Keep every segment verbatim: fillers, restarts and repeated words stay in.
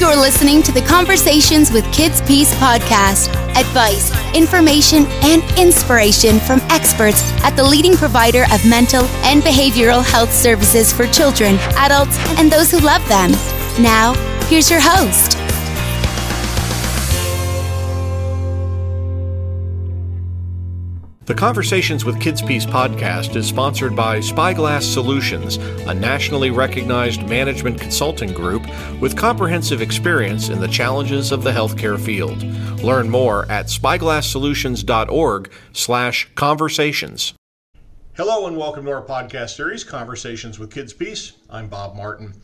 You're listening to the Conversations with Kids Peace Podcast. Advice, information, and inspiration from experts at the leading provider of mental and behavioral health services for children, adults, and those who love them. Now, here's your host. The Conversations with Kids Peace podcast is sponsored by Spyglass Solutions, a nationally recognized management consulting group with comprehensive experience in the challenges of the healthcare field. Learn more at spyglasssolutions.org slash conversations. Hello and welcome to our podcast series, Conversations with Kids Peace. I'm Bob Martin.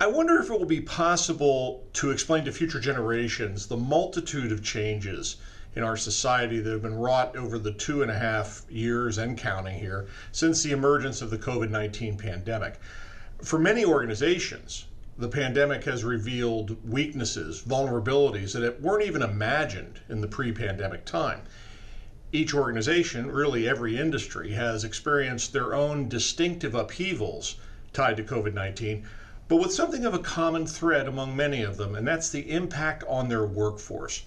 I wonder if it will be possible to explain to future generations the multitude of changes in our society that have been wrought over the two and a half years and counting here since the emergence of the covid nineteen pandemic. For many organizations, the pandemic has revealed weaknesses, vulnerabilities that weren't even imagined in the pre-pandemic time. Each organization, really every industry, has experienced their own distinctive upheavals tied to covid nineteen, but with something of a common thread among many of them, and that's the impact on their workforce.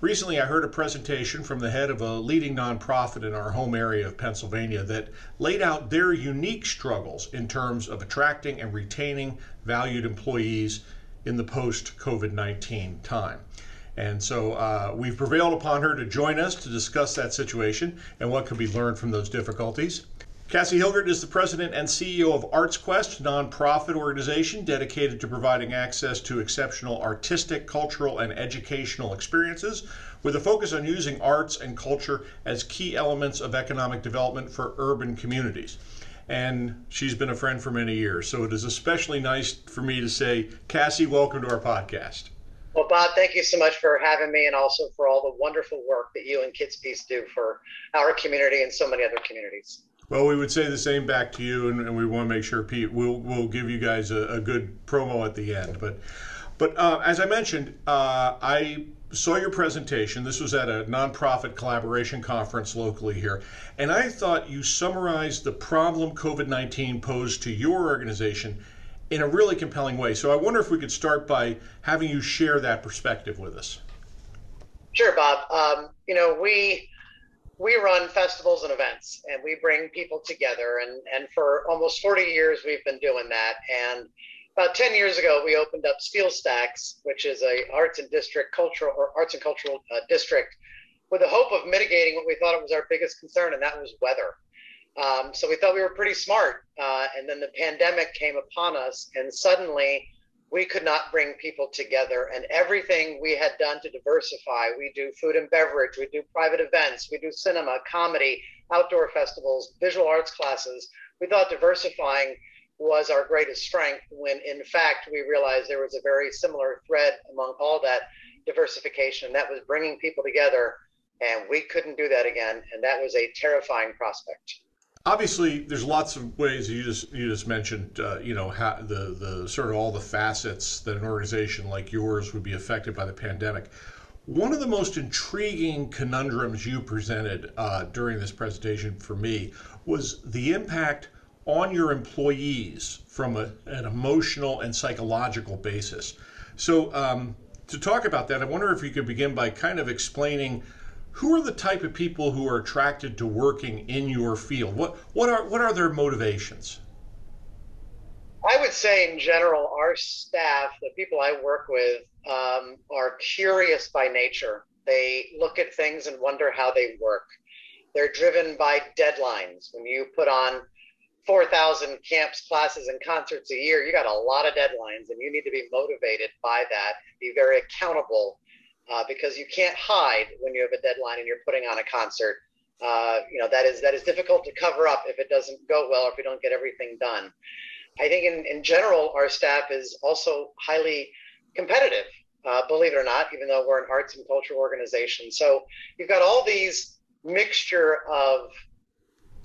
Recently, I heard a presentation from the head of a leading nonprofit in our home area of Pennsylvania that laid out their unique struggles in terms of attracting and retaining valued employees in the post-covid nineteen time. And so uh, we've prevailed upon her to join us to discuss that situation and what could be learned from those difficulties. Cassie Hilgert is the president and C E O of ArtsQuest, a nonprofit organization dedicated to providing access to exceptional artistic, cultural, and educational experiences with a focus on using arts and culture as key elements of economic development for urban communities. And she's been a friend for many years, so it is especially nice for me to say, Cassie, welcome to our podcast. Well, Bob, thank you so much for having me and also for all the wonderful work that you and Kids Peace do for our community and so many other communities. Well, we would say the same back to you, and, and we want to make sure, Pete, we'll, we'll give you guys a, a good promo at the end. But but uh, as I mentioned, uh, I saw your presentation. This was at a nonprofit collaboration conference locally here, and I thought you summarized the problem covid nineteen posed to your organization in a really compelling way. So I wonder if we could start by having you share that perspective with us. Sure, Bob. Um, you know, we... We run festivals and events, and we bring people together, and, and for almost forty years we've been doing that. And about ten years ago we opened up Steel Stacks, which is a arts and district cultural or arts and cultural uh, district, with the hope of mitigating what we thought was our biggest concern, and that was weather. Um, so we thought we were pretty smart, uh, and then the pandemic came upon us, and suddenly we could not bring people together, and everything we had done to diversify — we do food and beverage, we do private events, we do cinema, comedy, outdoor festivals, visual arts classes — we thought diversifying was our greatest strength, when in fact we realized there was a very similar thread among all that diversification, and that was bringing people together, and we couldn't do that again, and that was a terrifying prospect. Obviously, there's lots of ways you just you just mentioned, uh, you know, how the, the sort of all the facets that an organization like yours would be affected by the pandemic. One of the most intriguing conundrums you presented uh, during this presentation for me was the impact on your employees from a, an emotional and psychological basis. So um, to talk about that, I wonder if you could begin by kind of explaining, who are the type of people who are attracted to working in your field? What what are what are their motivations? I would say in general, our staff, the people I work with, um, are curious by nature. They look at things and wonder how they work. They're driven by deadlines. When you put on four thousand camps, classes, and concerts a year, you got a lot of deadlines, and you need to be motivated by that and be very accountable. Uh, because you can't hide when you have a deadline and you're putting on a concert. Uh, you know, that is that is difficult to cover up if it doesn't go well, or if we don't get everything done. I think in, in general, our staff is also highly competitive, uh, believe it or not, even though we're an arts and cultural organization. So you've got all these mixture of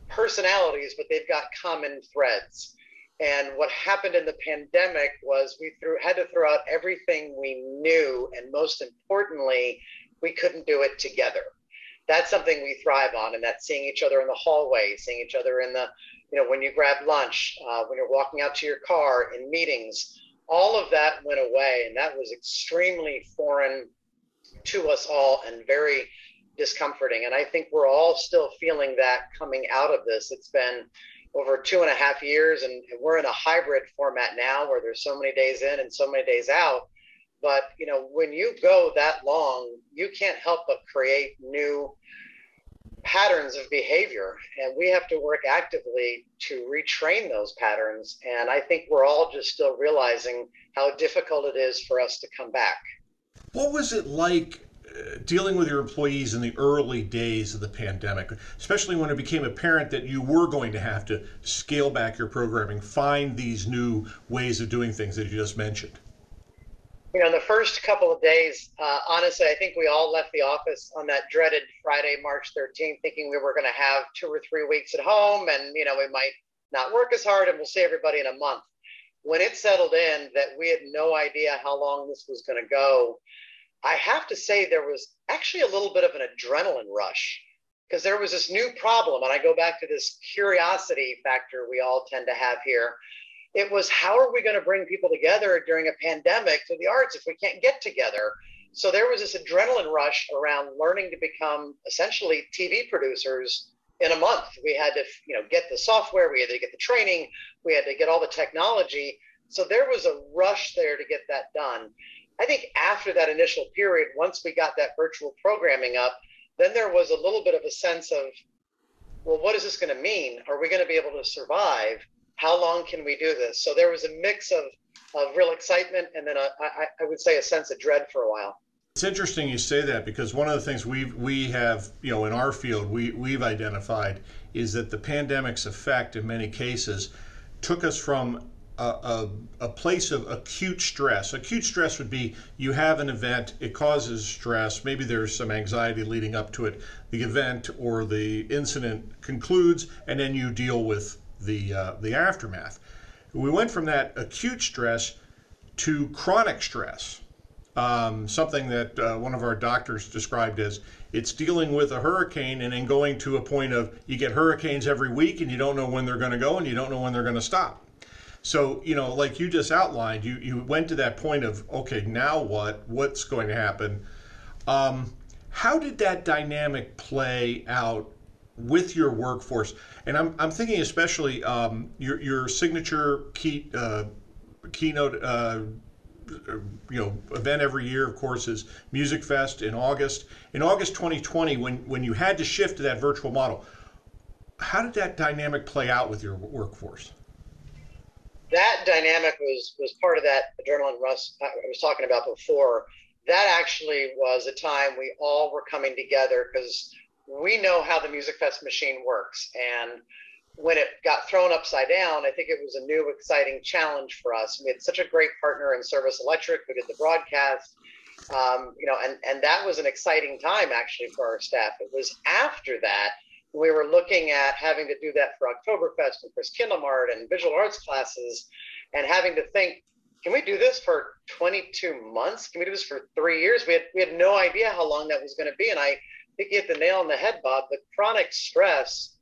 personalities, but they've got common threads. And what happened in the pandemic was we threw, had to throw out everything we knew, and most importantly, we couldn't do it together. That's something we thrive on, and that's seeing each other in the hallway, seeing each other in the, you know, when you grab lunch, uh, when you're walking out to your car, in meetings, all of that went away, and that was extremely foreign to us all and very discomforting. And I think we're all still feeling that coming out of this. It's been over two and a half years, and we're in a hybrid format now where there's so many days in and so many days out. But, you know, when you go that long, you can't help but create new patterns of behavior, and we have to work actively to retrain those patterns. And I think we're all just still realizing how difficult it is for us to come back. What was it like dealing with your employees in the early days of the pandemic, especially when it became apparent that you were going to have to scale back your programming, find these new ways of doing things that you just mentioned? You know, the first couple of days, uh, honestly, I think we all left the office on that dreaded Friday, March thirteenth, thinking we were going to have two or three weeks at home and, you know, we might not work as hard and we'll see everybody in a month. When it settled in that we had no idea how long this was going to go, I have to say there was actually a little bit of an adrenaline rush because there was this new problem. And I go back to this curiosity factor we all tend to have here. It was, how are we going to bring people together during a pandemic to the arts if we can't get together? So there was this adrenaline rush around learning to become essentially T V producers in a month. We had to, you know, get the software, we had to get the training, we had to get all the technology. So there was a rush there to get that done. I think after that initial period, once we got that virtual programming up, then there was a little bit of a sense of, well, what is this going to mean? Are we going to be able to survive? How long can we do this? So there was a mix of, of real excitement and then a, I, I would say a sense of dread for a while. It's interesting you say that because one of the things we've, we have, you know, in our field, we, we've identified is that the pandemic's effect in many cases took us from a, a, a place of acute stress. Acute stress would be you have an event, it causes stress, maybe there's some anxiety leading up to it. The event or the incident concludes and then you deal with the uh, the aftermath. We went from that acute stress to chronic stress, um, something that uh, one of our doctors described as it's dealing with a hurricane and then going to a point of you get hurricanes every week and you don't know when they're going to go and you don't know when they're going to stop. So, you know, like you just outlined, you, you went to that point of, okay, now what? What's going to happen? Um, how did that dynamic play out with your workforce? And I'm I'm thinking especially um, your your signature key uh, keynote uh, you know event every year, of course, is Music Fest in August. In August twenty twenty, when when you had to shift to that virtual model, how did that dynamic play out with your workforce? That dynamic was was part of that adrenaline rush I was talking about before. That actually was a time we all were coming together because we know how the Music Fest machine works. And when it got thrown upside down, I think it was a new, exciting challenge for us. We had such a great partner in Service Electric who did the broadcast, um, you know, and, and that was an exciting time actually for our staff. It was after that, we were looking at having to do that for Oktoberfest and Chris Kindle Mart and visual arts classes and having to think, can we do this for twenty-two months? Can we do this for three years? We had, we had no idea how long that was going to be. And I, I think you hit the nail on the head, Bob. The chronic stress,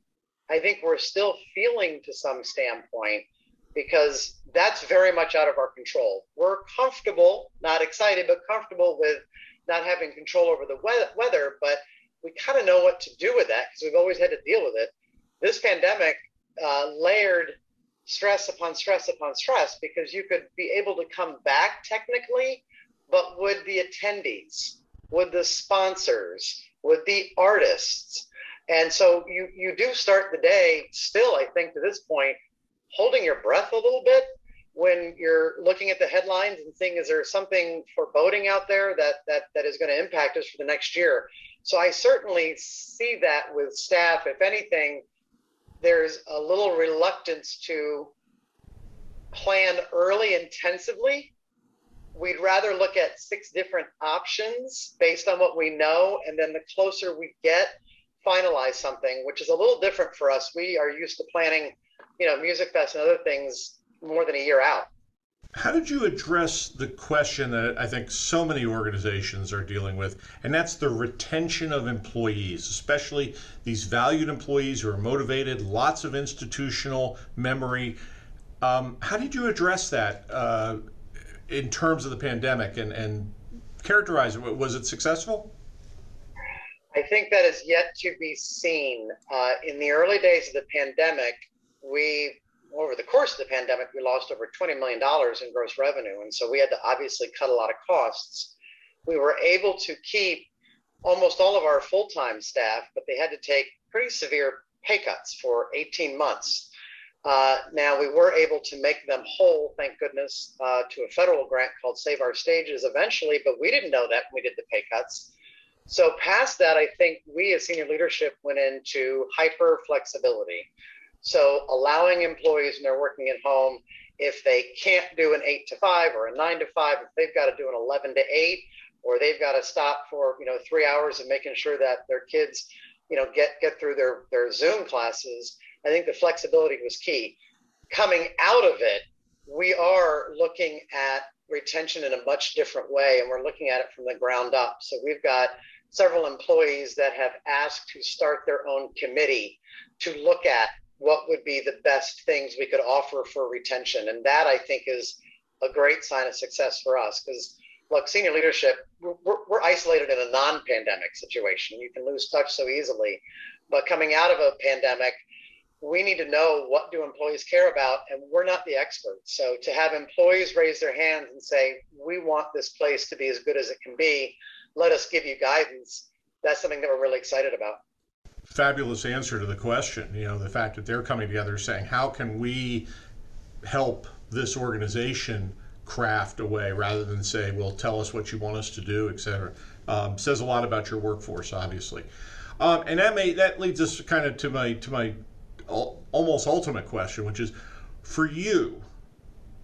I think we're still feeling to some standpoint because that's very much out of our control. We're comfortable, not excited, but comfortable with not having control over the weather, but we kind of know what to do with that because we've always had to deal with it. This pandemic uh, layered stress upon stress upon stress because you could be able to come back technically, but would the attendees, would the sponsors, with the artists. And so you you do start the day still, I think, to this point, holding your breath a little bit when you're looking at the headlines and seeing, is there something foreboding out there that that that is going to impact us for the next year? So I certainly see that with staff. If anything, there's a little reluctance to plan early intensively. We'd rather look at six different options based on what we know, and then the closer we get, finalize something, which is a little different for us. We are used to planning, you know, Music Fest and other things more than a year out. How did you address the question that I think so many organizations are dealing with, and that's the retention of employees, especially these valued employees who are motivated, lots of institutional memory. Um, how did you address that? Uh, in terms of the pandemic and, and characterize it. Was it successful? I think that is yet to be seen. Uh, in the early days of the pandemic, we, over the course of the pandemic, we lost over twenty million dollars in gross revenue. And so we had to obviously cut a lot of costs. We were able to keep almost all of our full-time staff, but they had to take pretty severe pay cuts for eighteen months. Uh, now, we were able to make them whole, thank goodness, uh, to a federal grant called Save Our Stages eventually, but we didn't know that when we did the pay cuts. So past that, I think we as senior leadership went into hyper flexibility. So allowing employees when they're working at home, if they can't do an eight to five or a nine to five, if they've got to do an eleven to eight, or they've got to stop for, you know, three hours and making sure that their kids, you know, get, get through their, their Zoom classes, I think the flexibility was key. Coming out of it, we are looking at retention in a much different way, and we're looking at it from the ground up. So we've got several employees that have asked to start their own committee to look at what would be the best things we could offer for retention. And that, I think, is a great sign of success for us, because look, senior leadership, we're, we're isolated in a non-pandemic situation. You can lose touch so easily, but coming out of a pandemic, we need to know what do employees care about, and we're not the experts. So to have employees raise their hands and say, we want this place to be as good as it can be, let us give you guidance, that's something that we're really excited about. Fabulous answer to the question. You know, the fact that they're coming together saying, how can we help this organization craft a way, rather than say, well, tell us what you want us to do, et cetera. Um, says a lot about your workforce, obviously. Um, and that may, that leads us kind of to my, to my, almost ultimate question, which is, for you,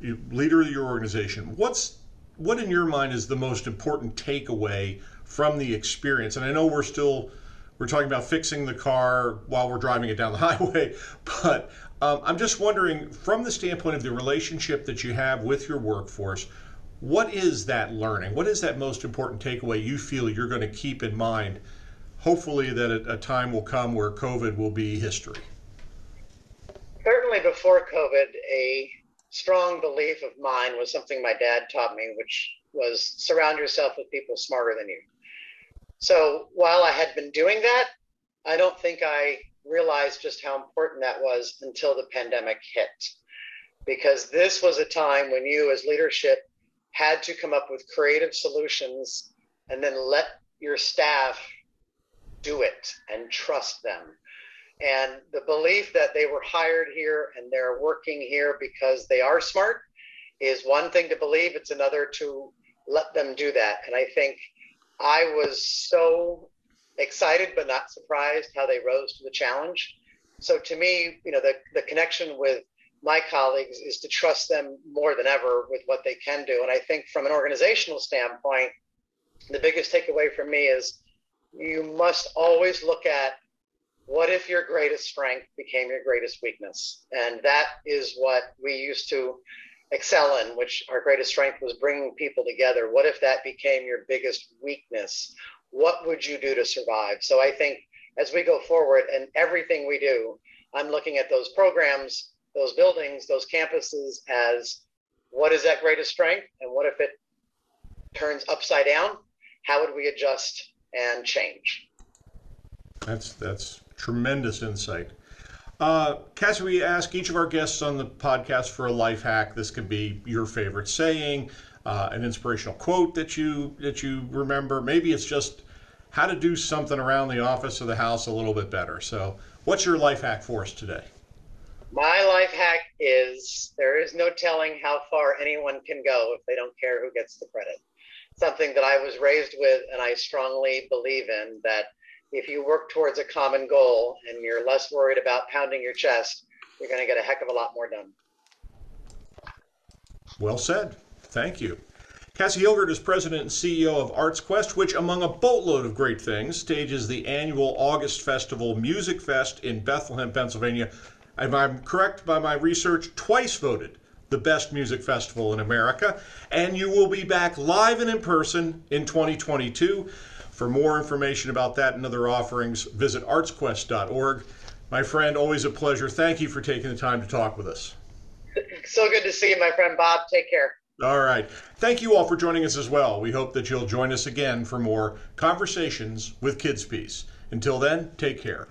you leader of your organization, what's what in your mind is the most important takeaway from the experience? And I know we're still we're talking about fixing the car while we're driving it down the highway, but um, I'm just wondering, from the standpoint of the relationship that you have with your workforce, what is that learning? What is that most important takeaway you feel you're going to keep in mind? Hopefully that a, a time will come where COVID will be history. Certainly before COVID, a strong belief of mine was something my dad taught me, which was surround yourself with people smarter than you. So while I had been doing that, I don't think I realized just how important that was until the pandemic hit, because this was a time when you as leadership had to come up with creative solutions and then let your staff do it and trust them. And the belief that they were hired here and they're working here because they are smart is one thing to believe. It's another to let them do that. And I think I was so excited but not surprised how they rose to the challenge. So to me, you know, the, the connection with my colleagues is to trust them more than ever with what they can do. And I think from an organizational standpoint, the biggest takeaway for me is you must always look at, what if your greatest strength became your greatest weakness? And that is what we used to excel in, which our greatest strength was bringing people together. What if that became your biggest weakness? What would you do to survive? So I think as we go forward and everything we do, I'm looking at those programs, those buildings, those campuses as what is that greatest strength? And what if it turns upside down? How would we adjust and change? That's, that's, tremendous insight. Uh, Cassie, we ask each of our guests on the podcast for a life hack. This could be your favorite saying, uh, an inspirational quote that you that you remember. Maybe it's just how to do something around the office or the house a little bit better. So what's your life hack for us today? My life hack is there is no telling how far anyone can go if they don't care who gets the credit. Something that I was raised with and I strongly believe in, that if you work towards a common goal and you're less worried about pounding your chest, you're going to get a heck of a lot more done. Well said. Thank you. Cassie Hilgert is president and C E O of ArtsQuest, which, among a boatload of great things, stages the annual August festival Music Fest in Bethlehem, Pennsylvania. If I'm correct by my research, twice voted the best music festival in America. And you will be back live and in person in twenty twenty-two. For more information about that and other offerings, visit arts quest dot org. My friend, always a pleasure. Thank you for taking the time to talk with us. So good to see you, my friend Bob. Take care. All right. Thank you all for joining us as well. We hope that you'll join us again for more Conversations with Kids Peace. Until then, take care.